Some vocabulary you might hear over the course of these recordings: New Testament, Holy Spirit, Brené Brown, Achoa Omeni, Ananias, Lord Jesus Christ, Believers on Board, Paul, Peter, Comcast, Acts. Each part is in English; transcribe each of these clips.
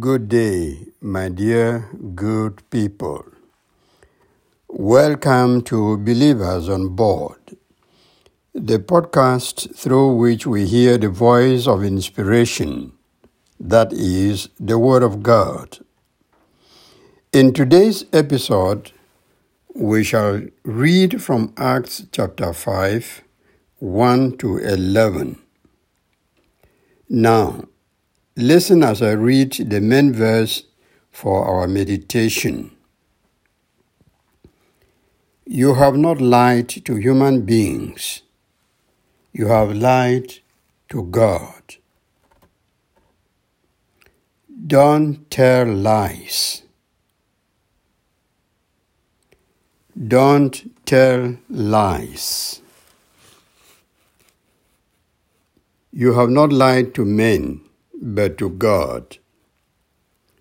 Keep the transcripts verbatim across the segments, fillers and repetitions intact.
Good day, my dear good people. Welcome to Believers on Board, the podcast through which we hear the voice of inspiration, that is, the Word of God. In today's episode, we shall read from Acts chapter five, one to eleven. Now, listen as I read the main verse for our meditation. You have not lied to human beings. You have lied to God. Don't tell lies. Don't tell lies. You have not lied to men, but to God.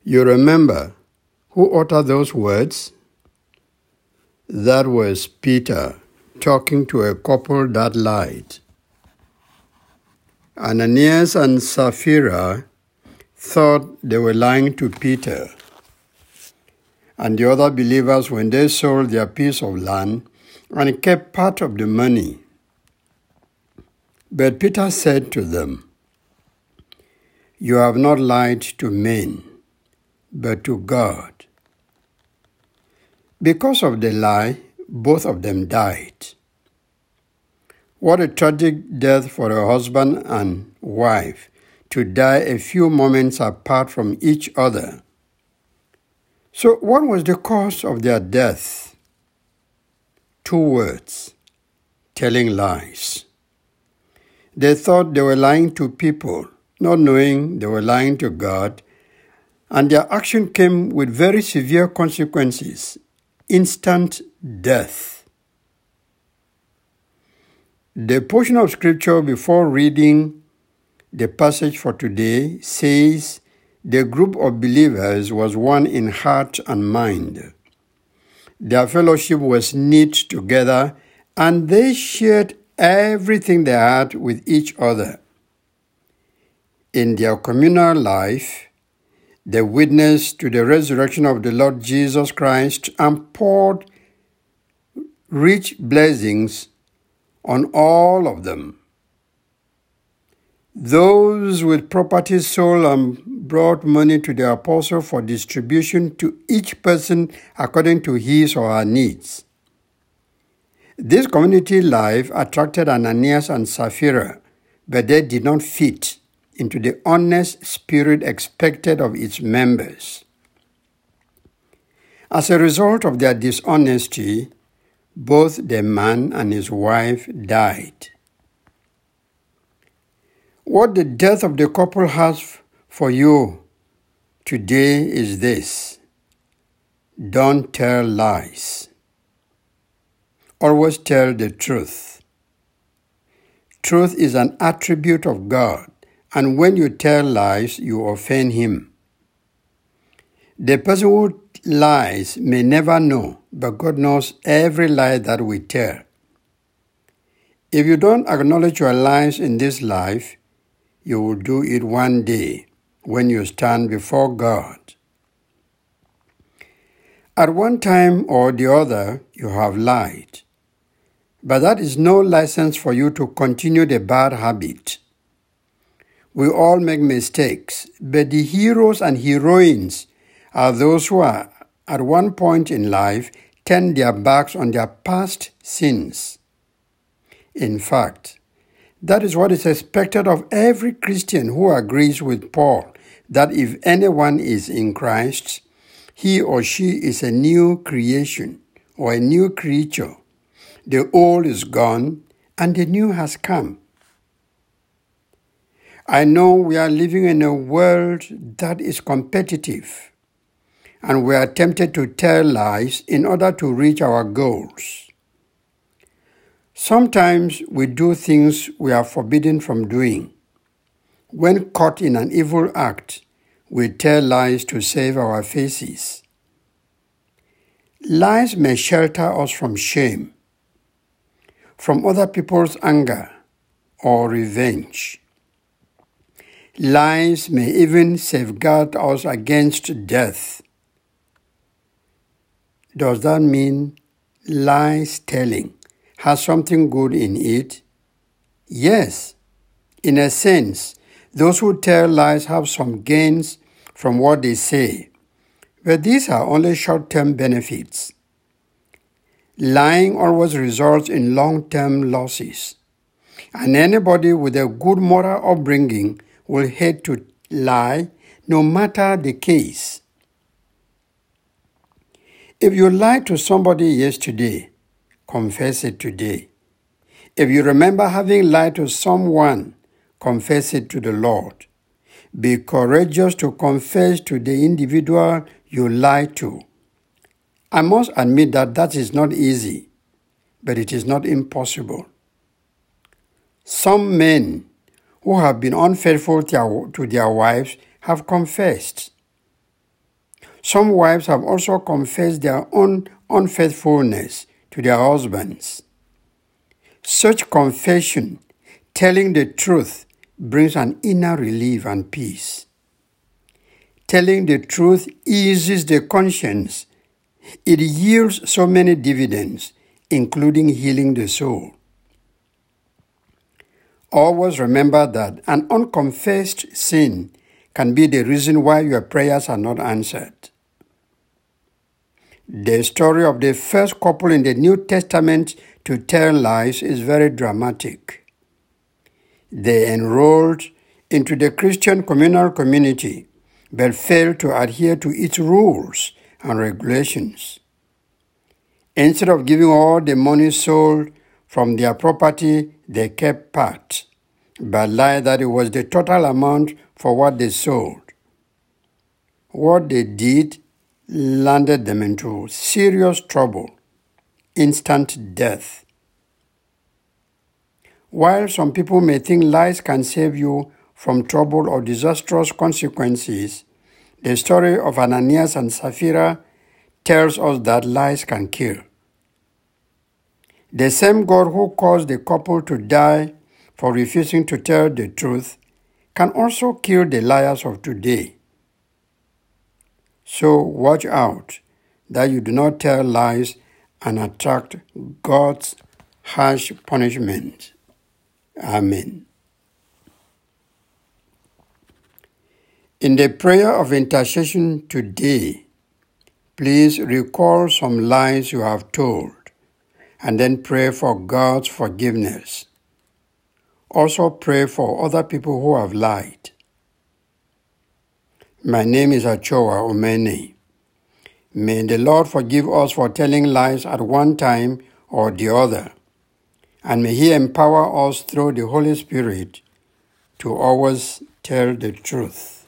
You remember who uttered those words? That was Peter talking to a couple that lied. Ananias and Sapphira thought they were lying to Peter and the other believers when they sold their piece of land and kept part of the money. But Peter said to them, You have not lied to men, but to God. Because of the lie, both of them died. What a tragic death for a husband and wife, to die a few moments apart from each other. So what was the cause of their death? Two words: telling lies. They thought they were lying to people, not knowing they were lying to God, and their action came with very severe consequences, instant death. The portion of scripture before reading the passage for today says the group of believers was one in heart and mind. Their fellowship was knit together, and they shared everything they had with each other. In their communal life, they witnessed to the resurrection of the Lord Jesus Christ and poured rich blessings on all of them. Those with property sold and brought money to the apostle for distribution to each person according to his or her needs. This community life attracted Ananias and Sapphira, but they did not fit into the honest spirit expected of its members. As a result of their dishonesty, both the man and his wife died. What the death of the couple has for you today is this: don't tell lies. Always tell the truth. Truth is an attribute of God, and when you tell lies, you offend Him. The person who lies may never know, but God knows every lie that we tell. If you don't acknowledge your lies in this life, you will do it one day when you stand before God. At one time or the other, you have lied, but that is no license for you to continue the bad habit. We all make mistakes, but the heroes and heroines are those who are, at one point in life, turn their backs on their past sins. In fact, that is what is expected of every Christian who agrees with Paul, that if anyone is in Christ, he or she is a new creation or a new creature. The old is gone and the new has come. I know we are living in a world that is competitive, and we are tempted to tell lies in order to reach our goals. Sometimes we do things we are forbidden from doing. When caught in an evil act, we tell lies to save our faces. Lies may shelter us from shame, from other people's anger or revenge. Lies may even safeguard us against death. Does that mean lies telling has something good in it? Yes, in a sense, those who tell lies have some gains from what they say, but these are only short-term benefits. Lying always results in long-term losses, and anybody with a good moral upbringing will hate to lie, no matter the case. If you lied to somebody yesterday, confess it today. If you remember having lied to someone, confess it to the Lord. Be courageous to confess to the individual you lied to. I must admit that that is not easy, but it is not impossible. Some men who have been unfaithful to their wives have confessed. Some wives have also confessed their own unfaithfulness to their husbands. Such confession, telling the truth, brings an inner relief and peace. Telling the truth eases the conscience. It yields so many dividends, including healing the soul. Always remember that an unconfessed sin can be the reason why your prayers are not answered. The story of the first couple in the New Testament to tell lies is very dramatic. They enrolled into the Christian communal community, but failed to adhere to its rules and regulations. Instead of giving all the money sold from their property, they kept part, but lied that it was the total amount for what they sold. What they did landed them into serious trouble, instant death. While some people may think lies can save you from trouble or disastrous consequences, the story of Ananias and Sapphira tells us that lies can kill. The same God who caused the couple to die for refusing to tell the truth can also kill the liars of today. So watch out that you do not tell lies and attract God's harsh punishment. Amen. In the prayer of intercession today, please recall some lies you have told and then pray for God's forgiveness. Also pray for other people who have lied. My name is Achoa Omeni. May the Lord forgive us for telling lies at one time or the other, and may He empower us through the Holy Spirit to always tell the truth.